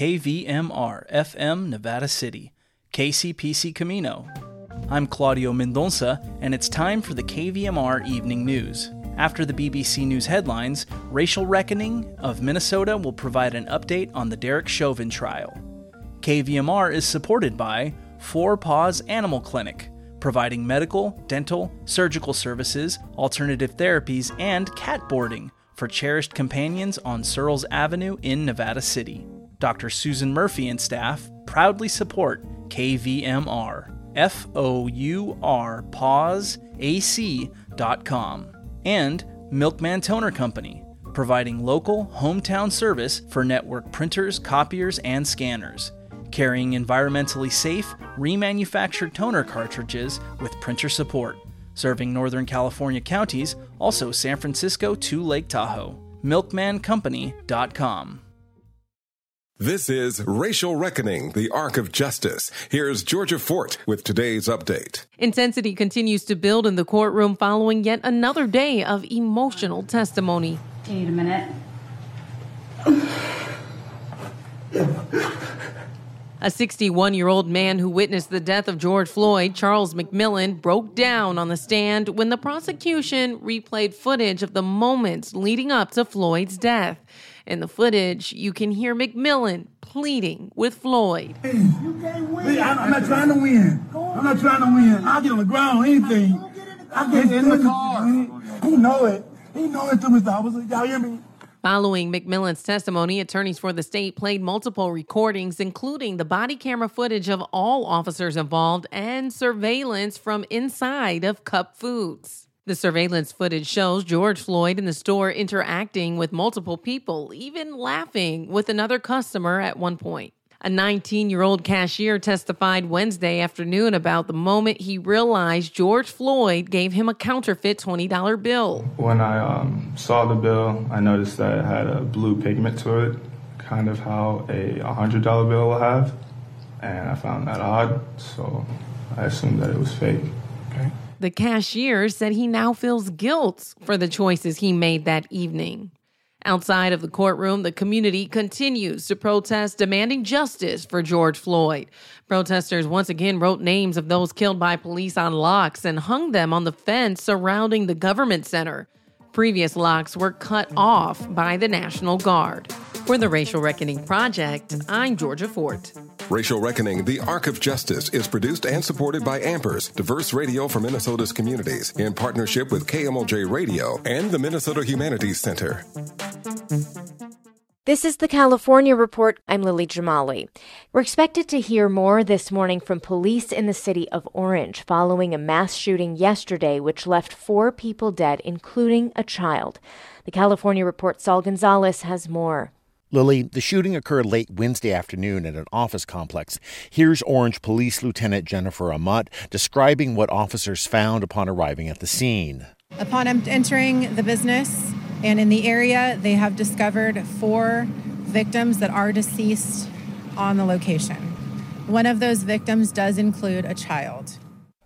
KVMR FM Nevada City, KCPC Camino. I'm Claudio Mendoza, and it's time for the KVMR Evening News. After the BBC News headlines, Racial Reckoning of Minnesota will provide an update on the Derek Chauvin trial. KVMR is supported by Four Paws Animal Clinic, providing medical, dental, surgical services, alternative therapies, and cat boarding for cherished companions on Searles Avenue in Nevada City. Dr. Susan Murphy and staff proudly support KVMR, FOURPawsAC.com, and Milkman Toner Company, providing local, hometown service for network printers, copiers, and scanners, carrying environmentally safe, remanufactured toner cartridges with printer support, serving Northern California counties, also San Francisco to Lake Tahoe. MilkmanCompany.com. This is Racial Reckoning, the Arc of Justice. Here's Georgia Fort with today's update. Intensity continues to build in the courtroom following yet another day of emotional testimony. Do you need a minute? A 61-year-old man who witnessed the death of George Floyd, Charles McMillan, broke down on the stand when the prosecution replayed footage of the moments leading up to Floyd's death. In the footage, you can hear McMillan pleading with Floyd. Hey, you can't win. I'm not trying to win. I'm not trying to win. I'll get on the ground or anything. I'll get in the car. He know it. He know it too, Mr. Officer. Y'all hear me? Following McMillan's testimony, attorneys for the state played multiple recordings, including the body camera footage of all officers involved and surveillance from inside of Cup Foods. The surveillance footage shows George Floyd in the store interacting with multiple people, even laughing with another customer at one point. A 19-year-old cashier testified Wednesday afternoon about the moment he realized George Floyd gave him a counterfeit $20 bill. When I saw the bill, I noticed that it had a blue pigment to it, kind of how a $100 bill will have, and I found that odd, so I assumed that it was fake. Okay. The cashier said he now feels guilt for the choices he made that evening. Outside of the courtroom, the community continues to protest, demanding justice for George Floyd. Protesters once again wrote names of those killed by police on locks and hung them on the fence surrounding the government center. Previous locks were cut off by the National Guard. For the Racial Reckoning Project, I'm Georgia Fort. Racial Reckoning, the Arc of Justice, is produced and supported by Ampers, diverse radio for Minnesota's communities, in partnership with KMLJ Radio and the Minnesota Humanities Center. This is the California Report. I'm Lily Jamali. We're expected to hear more this morning from police in the city of Orange following a mass shooting yesterday, which left 4 people dead, including a child. The California Report's Saul Gonzalez has more. Lily, the shooting occurred late Wednesday afternoon at an office complex. Here's Orange Police Lieutenant Jennifer Amott describing what officers found upon arriving at the scene. Upon entering the business and in the area, they have discovered 4 victims that are deceased on the location. One of those victims does include a child.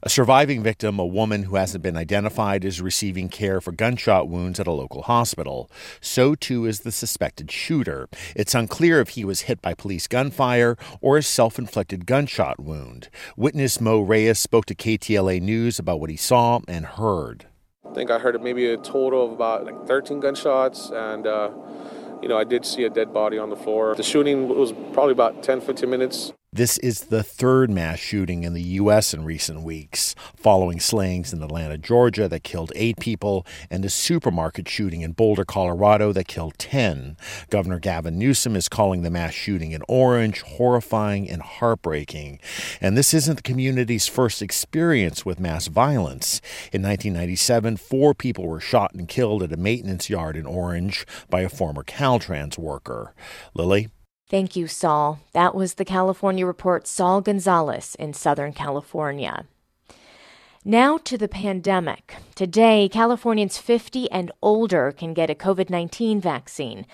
A surviving victim, a woman who hasn't been identified, is receiving care for gunshot wounds at a local hospital. So, too, is the suspected shooter. It's unclear if he was hit by police gunfire or a self-inflicted gunshot wound. Witness Mo Reyes spoke to KTLA News about what he saw and heard. I think I heard maybe a total of about 13 gunshots, and I did see a dead body on the floor. The shooting was probably about 10, 15 minutes. This is the 3rd mass shooting in the U.S. in recent weeks, following slayings in Atlanta, Georgia that killed 8 people and a supermarket shooting in Boulder, Colorado that killed 10. Governor Gavin Newsom is calling the mass shooting in Orange horrifying and heartbreaking. And this isn't the community's first experience with mass violence. In 1997, 4 people were shot and killed at a maintenance yard in Orange by a former Caltrans worker. Lily? Thank you, Saul. That was the California Report's Saul Gonzalez in Southern California. Now to the pandemic. Today, Californians 50 and older can get a COVID-19 vaccine.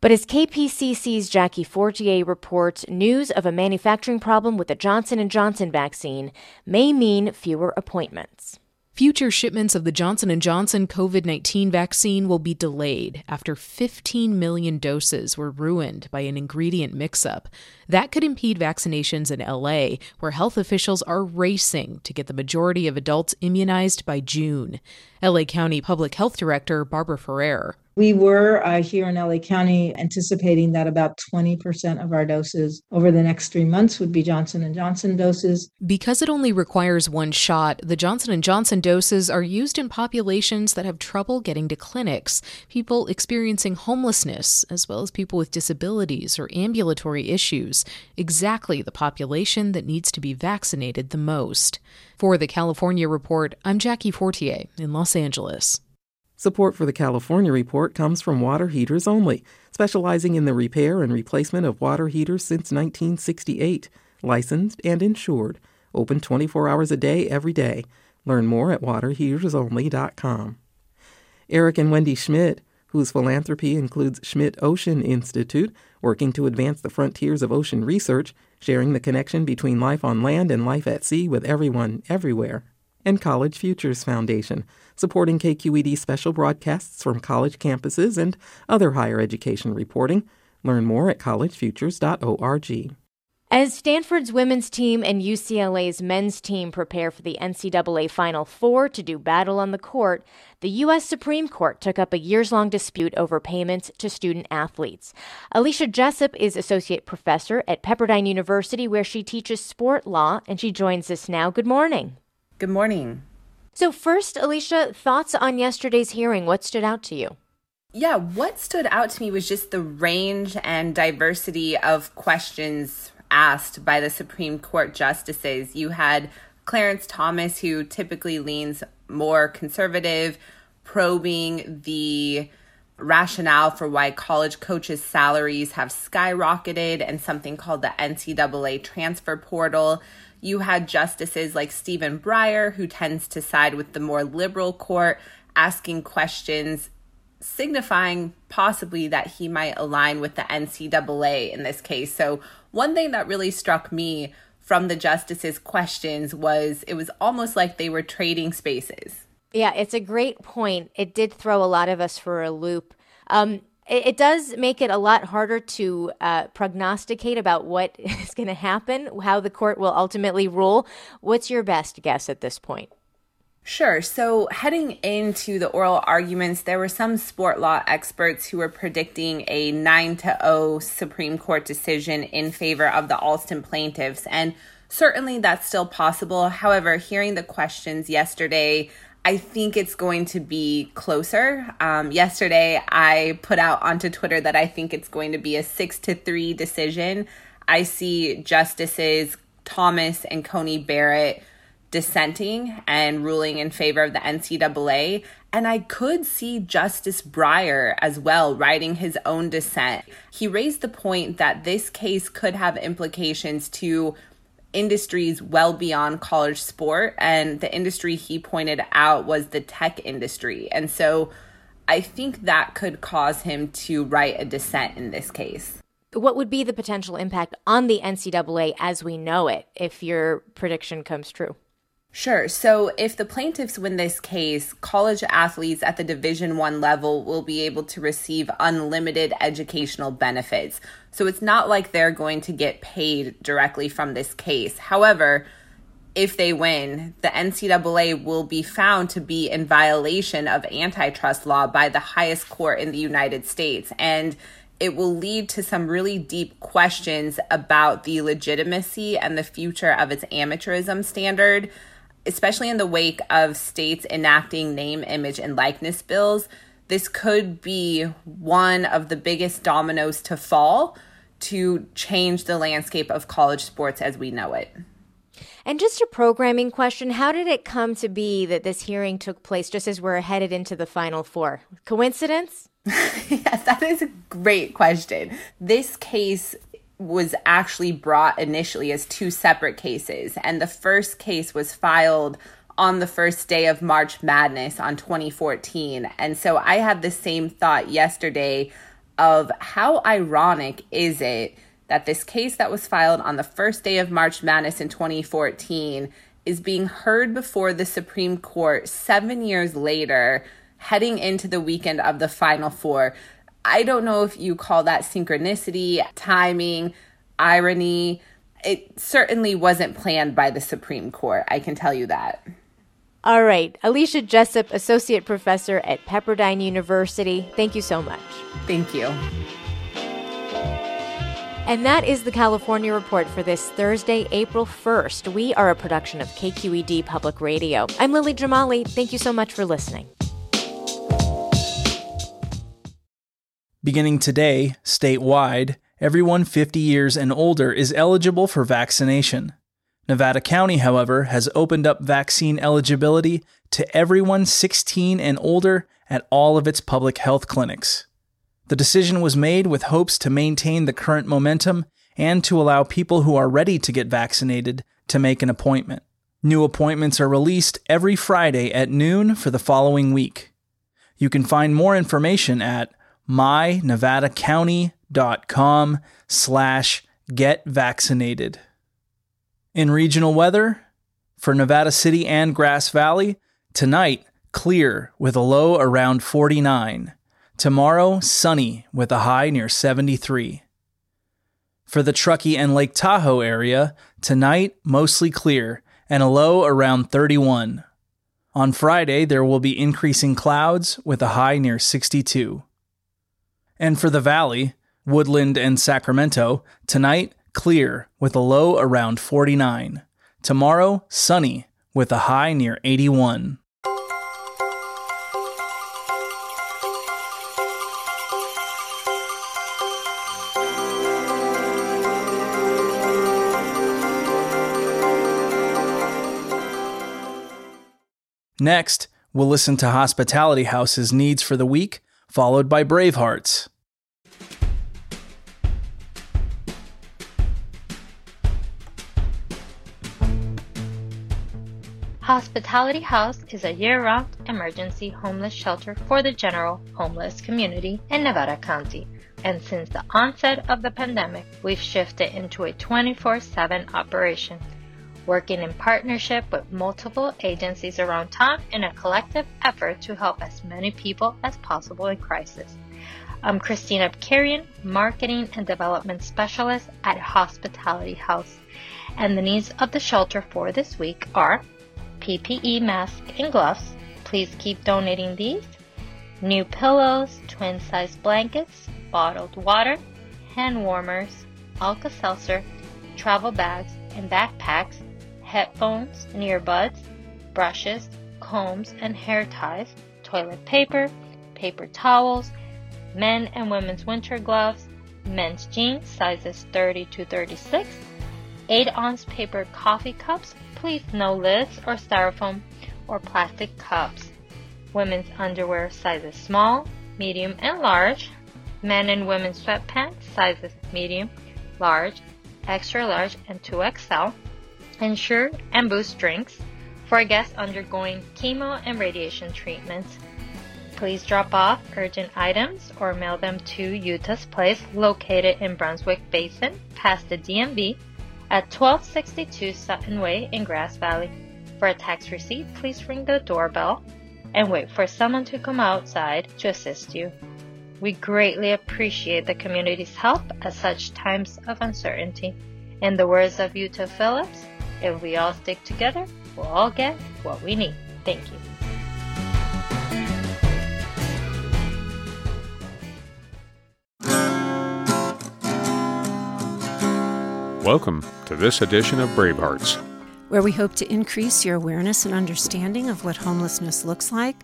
But as KPCC's Jackie Fortier reports, news of a manufacturing problem with the Johnson & Johnson vaccine may mean fewer appointments. Future shipments of the Johnson & Johnson COVID-19 vaccine will be delayed after 15 million doses were ruined by an ingredient mix-up. That could impede vaccinations in LA, where health officials are racing to get the majority of adults immunized by June. LA County Public Health Director Barbara Ferrer. We were here in LA County anticipating that about 20% of our doses over the next 3 months would be Johnson & Johnson doses. Because it only requires one shot, the Johnson & Johnson doses are used in populations that have trouble getting to clinics, people experiencing homelessness, as well as people with disabilities or ambulatory issues, exactly the population that needs to be vaccinated the most. For the California Report, I'm Jackie Fortier in Los Angeles. Support for the California Report comes from Water Heaters Only, specializing in the repair and replacement of water heaters since 1968, licensed and insured, open 24 hours a day, every day. Learn more at waterheatersonly.com. Eric and Wendy Schmidt, whose philanthropy includes Schmidt Ocean Institute, working to advance the frontiers of ocean research, sharing the connection between life on land and life at sea with everyone, everywhere. And College Futures Foundation, supporting KQED special broadcasts from college campuses and other higher education reporting. Learn more at collegefutures.org. As Stanford's women's team and UCLA's men's team prepare for the NCAA Final Four to do battle on the court, the U.S. Supreme Court took up a years-long dispute over payments to student-athletes. Alicia Jessup is associate professor at Pepperdine University, where she teaches sport law, and she joins us now. Good morning. Good morning. So first, Alicia, thoughts on yesterday's hearing. What stood out to you? Yeah, what stood out to me was just the range and diversity of questions asked by the Supreme Court justices. You had Clarence Thomas, who typically leans more conservative, probing the rationale for why college coaches' salaries have skyrocketed and something called the NCAA transfer portal. You had justices like Stephen Breyer, who tends to side with the more liberal court, asking questions signifying possibly that he might align with the NCAA in this case. So one thing that really struck me from the justices' questions was it was almost like they were trading spaces. Yeah, it's a great point. It did throw a lot of us for a loop. It does make it a lot harder to prognosticate about what is going to happen, how the court will ultimately rule. What's your best guess at this point? Sure. So heading into the oral arguments, there were some sport law experts who were predicting a 9-0 Supreme Court decision in favor of the Alston plaintiffs. And certainly that's still possible. However, hearing the questions yesterday, I think it's going to be closer. Yesterday, I put out onto Twitter that I think it's going to be a 6-3 decision. I see Justices Thomas and Coney Barrett dissenting and ruling in favor of the NCAA. And I could see Justice Breyer as well writing his own dissent. He raised the point that this case could have implications to industries well beyond college sport, and the industry he pointed out was the tech industry. And so I think that could cause him to write a dissent in this case. What would be the potential impact on the NCAA as we know it if your prediction comes true? Sure. So if the plaintiffs win this case, college athletes at the Division I level will be able to receive unlimited educational benefits. So it's not like they're going to get paid directly from this case. However, if they win, the NCAA will be found to be in violation of antitrust law by the highest court in the United States. And it will lead to some really deep questions about the legitimacy and the future of its amateurism standard, especially in the wake of states enacting name, image, and likeness bills. This could be one of the biggest dominoes to fall to change the landscape of college sports as we know it. And just a programming question, how did it come to be that this hearing took place just as we're headed into the Final Four? Coincidence? Yes, that is a great question. This case was actually brought initially as two separate cases, and the first case was filed on the first day of March Madness on 2014. And so I had the same thought yesterday of how ironic is it that this case that was filed on the first day of March Madness in 2014 is being heard before the Supreme Court 7 years later, heading into the weekend of the Final Four. I don't know if you call that synchronicity, timing, irony. It certainly wasn't planned by the Supreme Court. I can tell you that. All right. Alicia Jessup, Associate Professor at Pepperdine University, thank you so much. Thank you. And that is the California Report for this Thursday, April 1st. We are a production of KQED Public Radio. I'm Lily Jamali. Thank you so much for listening. Beginning today, statewide, everyone 50 years and older is eligible for vaccination. Nevada County, however, has opened up vaccine eligibility to everyone 16 and older at all of its public health clinics. The decision was made with hopes to maintain the current momentum and to allow people who are ready to get vaccinated to make an appointment. New appointments are released every Friday at noon for the following week. You can find more information at mynevadacounty.com/getvaccinated. In regional weather, for Nevada City and Grass Valley, tonight, clear with a low around 49. Tomorrow, sunny with a high near 73. For the Truckee and Lake Tahoe area, tonight, mostly clear and a low around 31. On Friday, there will be increasing clouds with a high near 62. And for the Valley, Woodland and Sacramento, tonight, clear with a low around 49. Tomorrow, sunny with a high near 81. Next, we'll listen to Hospitality House's Needs for the Week, followed by Brave Hearts. Hospitality House is a year-round emergency homeless shelter for the general homeless community in Nevada County. And since the onset of the pandemic, we've shifted into a 24/7 operation, working in partnership with multiple agencies around town in a collective effort to help as many people as possible in crisis. I'm Christina Karian, Marketing and Development Specialist at Hospitality House, and the needs of the shelter for this week are PPE masks and gloves. Please keep donating these. New pillows, twin-size blankets, bottled water, hand warmers, Alka-Seltzer, travel bags and backpacks, headphones and earbuds, brushes, combs and hair ties, toilet paper, paper towels, men and women's winter gloves, men's jeans sizes 30 to 36, 8-ounce paper coffee cups, please no lids or styrofoam or plastic cups, women's underwear sizes small, medium and large, men and women's sweatpants sizes medium, large, extra large and 2XL, Ensure and Boost drinks for guests undergoing chemo and radiation treatments. Please drop off urgent items or mail them to Utah's Place, located in Brunswick Basin past the DMV at 1262 Sutton Way in Grass Valley. For a tax receipt, please ring the doorbell and wait for someone to come outside to assist you. We greatly appreciate the community's help at such times of uncertainty. In the words of Utah Phillips, if we all stick together, we'll all get what we need. Thank you. Welcome to this edition of Brave Hearts, where we hope to increase your awareness and understanding of what homelessness looks like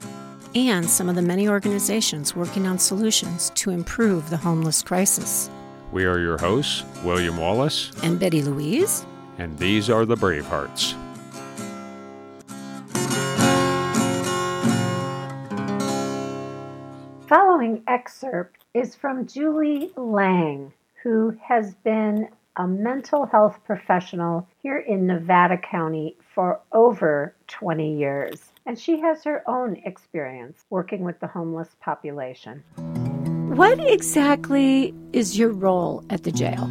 and some of the many organizations working on solutions to improve the homeless crisis. We are your hosts, William Wallace and Betty Louise, and these are the Brave Hearts. Following excerpt is from Julie Lang, who has been a mental health professional here in Nevada County for over 20 years. And she has her own experience working with the homeless population. What exactly is your role at the jail?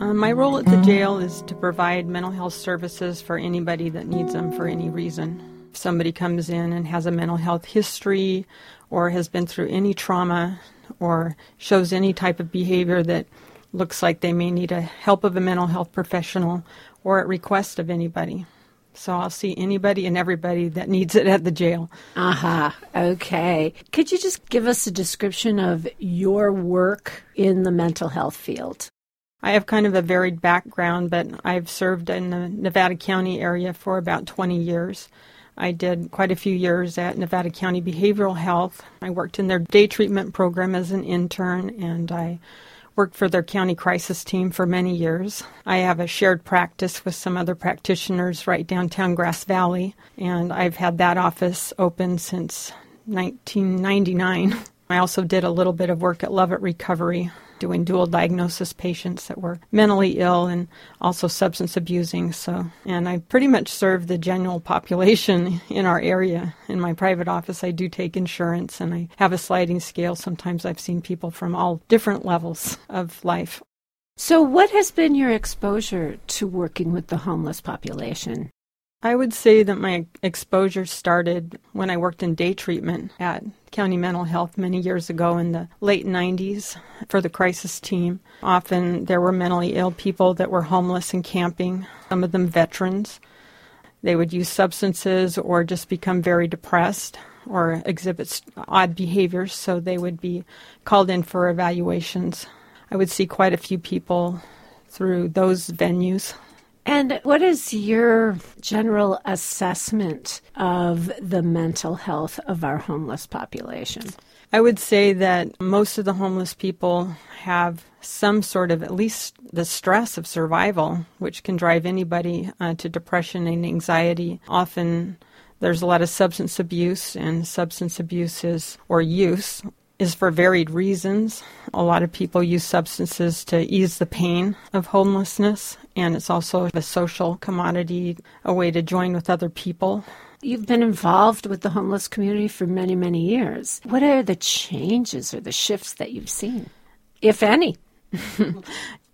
My role at the jail is to provide mental health services for anybody that needs them for any reason. If somebody comes in and has a mental health history or has been through any trauma or shows any type of behavior that looks like they may need a help of a mental health professional or at request of anybody. So I'll see anybody and everybody that needs it at the jail. Aha, okay. Could you just give us a description of your work in the mental health field? I have kind of a varied background, but I've served in the Nevada County area for about 20 years. I did quite a few years at Nevada County Behavioral Health. I worked in their day treatment program as an intern, and I worked for their county crisis team for many years. I have a shared practice with some other practitioners right downtown Grass Valley, and I've had that office open since 1999. I also did a little bit of work at Lovett Recovery, doing dual diagnosis patients that were mentally ill and also substance abusing. And I pretty much serve the general population in our area. In my private office, I do take insurance, and I have a sliding scale. Sometimes I've seen people from all different levels of life. So what has been your exposure to working with the homeless population? I would say that my exposure started when I worked in day treatment at County Mental Health many years ago in the late 90s for the crisis team. Often there were mentally ill people that were homeless and camping, some of them veterans. They would use substances or just become very depressed or exhibit odd behaviors, so they would be called in for evaluations. I would see quite a few people through those venues. And what is your general assessment of the mental health of our homeless population? I would say that most of the homeless people have some sort of, at least the stress of survival, which can drive anybody to depression and anxiety. Often there's a lot of substance abuse, and substance abuse is for varied reasons. A lot of people use substances to ease the pain of homelessness, and it's also a social commodity, a way to join with other people. You've been involved with the homeless community for many, many years. What are the changes or the shifts that you've seen, if any?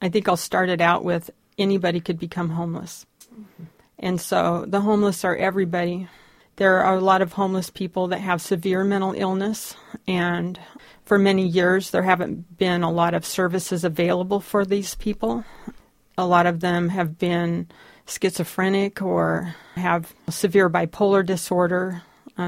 I think I'll start it out with anybody could become homeless. Mm-hmm. And so the homeless are everybody. There are a lot of homeless people that have severe mental illness, and for many years there haven't been a lot of services available for these people. A lot of them have been schizophrenic or have severe bipolar disorder.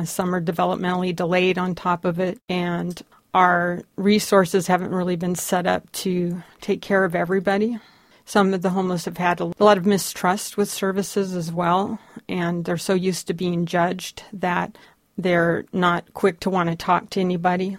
Some are developmentally delayed on top of it, and our resources haven't really been set up to take care of everybody. Some of the homeless have had a lot of mistrust with services as well, and they're so used to being judged that they're not quick to want to talk to anybody.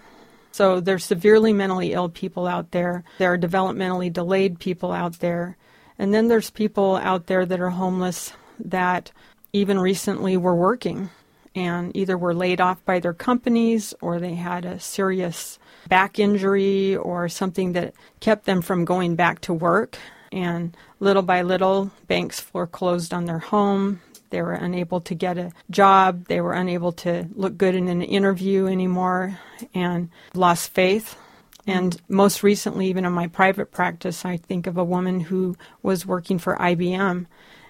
So there's severely mentally ill people out there. There are developmentally delayed people out there. And then there's people out there that are homeless that even recently were working and either were laid off by their companies or they had a serious back injury or something that kept them from going back to work. And little by little, banks foreclosed on their home. They were unable to get a job. They were unable to look good in an interview anymore and lost faith. And most recently, even in my private practice, I think of a woman who was working for IBM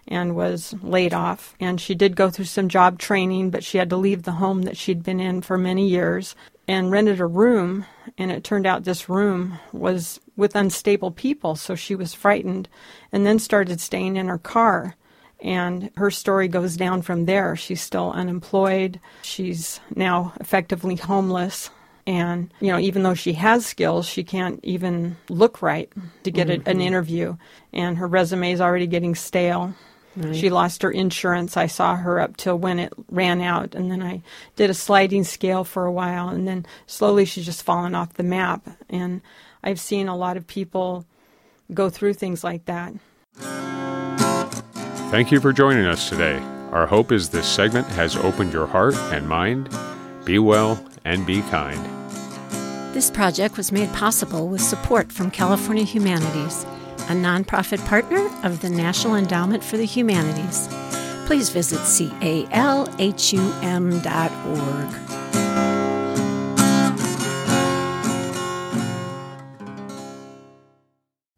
and was laid off. And she did go through some job training, but she had to leave the home that she'd been in for many years and rented a room, and it turned out this room was with unstable people, so she was frightened, and then started staying in her car. And her story goes down from there. She's still unemployed. She's now effectively homeless. And, you know, even though she has skills, she can't even look right to get an interview. And her resume is already getting stale. Right. She lost her insurance. I saw her up till when it ran out, and then I did a sliding scale for a while, and then slowly she's just fallen off the map. And I've seen a lot of people go through things like that. Thank you for joining us today. Our hope is this segment has opened your heart and mind. Be well and be kind. This project was made possible with support from California Humanities, a nonprofit partner of the National Endowment for the Humanities. Please visit calhum.org.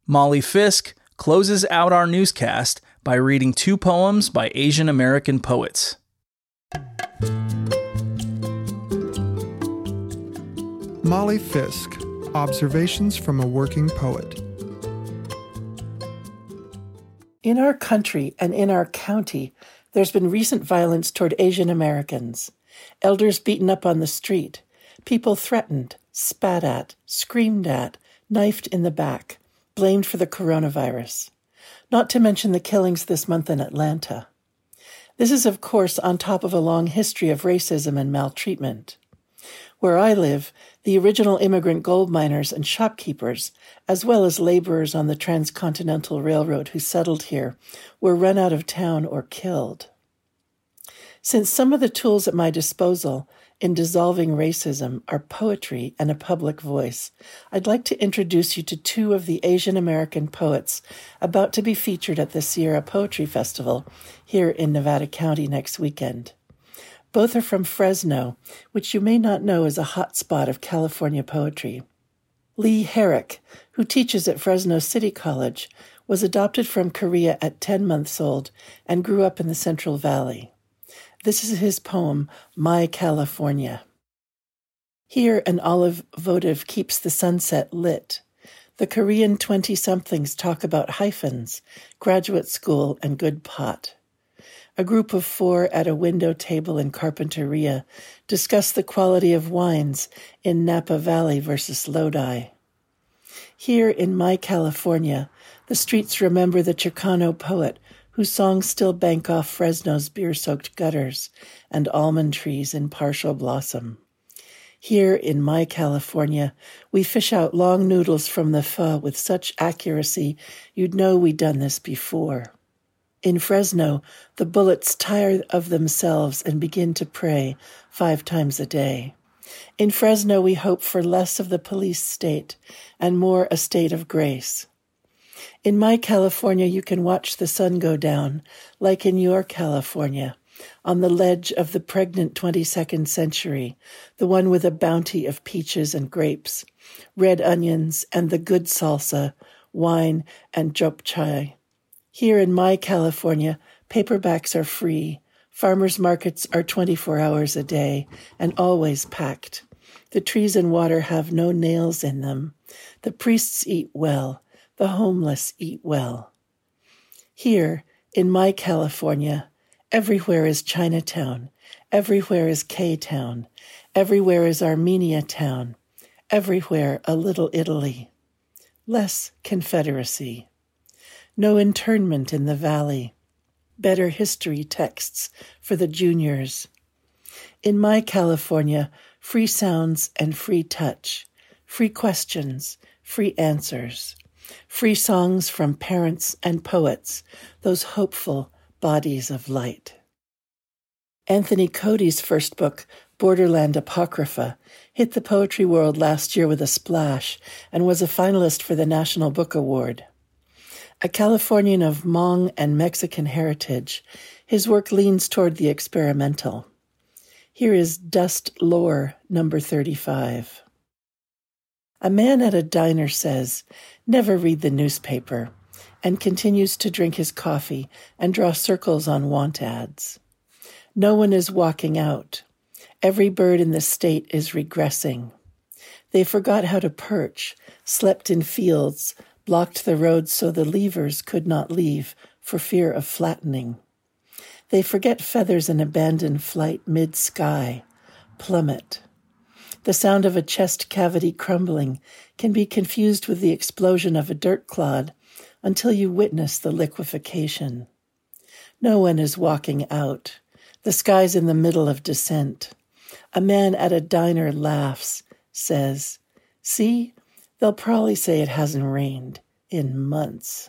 Molly Fisk, closes out our newscast by reading two poems by Asian American poets. Molly Fisk, Observations from a Working Poet. In our country and in our county, there's been recent violence toward Asian Americans. Elders beaten up on the street, people threatened, spat at, screamed at, knifed in the back, blamed for the coronavirus. Not to mention the killings this month in Atlanta. This is, of course, on top of a long history of racism and maltreatment. Where I live, the original immigrant gold miners and shopkeepers, as well as laborers on the Transcontinental Railroad who settled here, were run out of town or killed. Since some of the tools at my disposal in dissolving racism are poetry and a public voice, I'd like to introduce you to two of the Asian American poets about to be featured at the Sierra Poetry Festival here in Nevada County next weekend. Both are from Fresno, which you may not know is a hotspot of California poetry. Lee Herrick, who teaches at Fresno City College, was adopted from Korea at 10 months old and grew up in the Central Valley. This is his poem, My California. Here an olive votive keeps the sunset lit. The Korean 20-somethings talk about hyphens, graduate school, and good pot. A group of four at a window table in Carpinteria discuss the quality of wines in Napa Valley versus Lodi. Here in My California, the streets remember the Chicano poet whose songs still bank off Fresno's beer-soaked gutters and almond trees in partial blossom. Here in My California, we fish out long noodles from the pho with such accuracy you'd know we'd done this before. In Fresno, the bullets tire of themselves and begin to pray 5 times a day. In Fresno, we hope for less of the police state and more a state of grace. In My California, you can watch the sun go down, like in your California, on the ledge of the pregnant 22nd century, the one with a bounty of peaches and grapes, red onions and the good salsa, wine and japchae. Here in My California, paperbacks are free, farmers' markets are 24 hours a day and always packed. The trees and water have no nails in them. The priests eat well. The homeless eat well. Here, in My California, everywhere is Chinatown, everywhere is K-Town, everywhere is Armenia Town, everywhere a little Italy. Less Confederacy. No internment in the valley. Better history texts for the juniors. In My California, free sounds and free touch, free questions, free answers. Free songs from parents and poets, those hopeful bodies of light. Anthony Cody's first book, Borderland Apocrypha, hit the poetry world last year with a splash and was a finalist for the National Book Award. A Californian of Hmong and Mexican heritage, his work leans toward the experimental. Here is Dust Lore, number 35. A man at a diner says, "Never read the newspaper," and continues to drink his coffee and draw circles on want ads. No one is walking out. Every bird in the state is regressing. They forgot how to perch, slept in fields, blocked the roads so the leavers could not leave for fear of flattening. They forget feathers and abandon flight mid-sky, plummet. The sound of a chest cavity crumbling can be confused with the explosion of a dirt clod until you witness the liquefaction. No one is walking out. The sky's in the middle of descent. A man at a diner laughs, says, "See, they'll probably say it hasn't rained in months."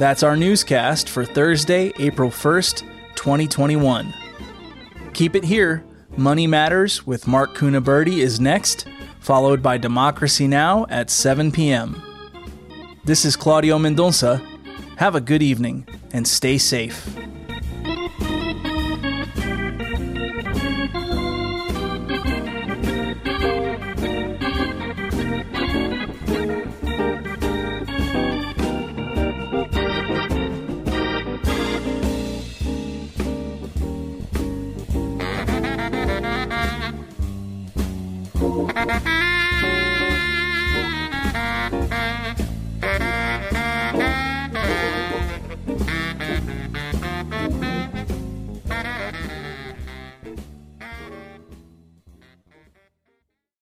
That's our newscast for Thursday, April 1st, 2021. Keep it here. Money Matters with Mark Cunaberti is next, followed by Democracy Now! At 7 p.m. This is Claudio Mendoza. Have a good evening and stay safe.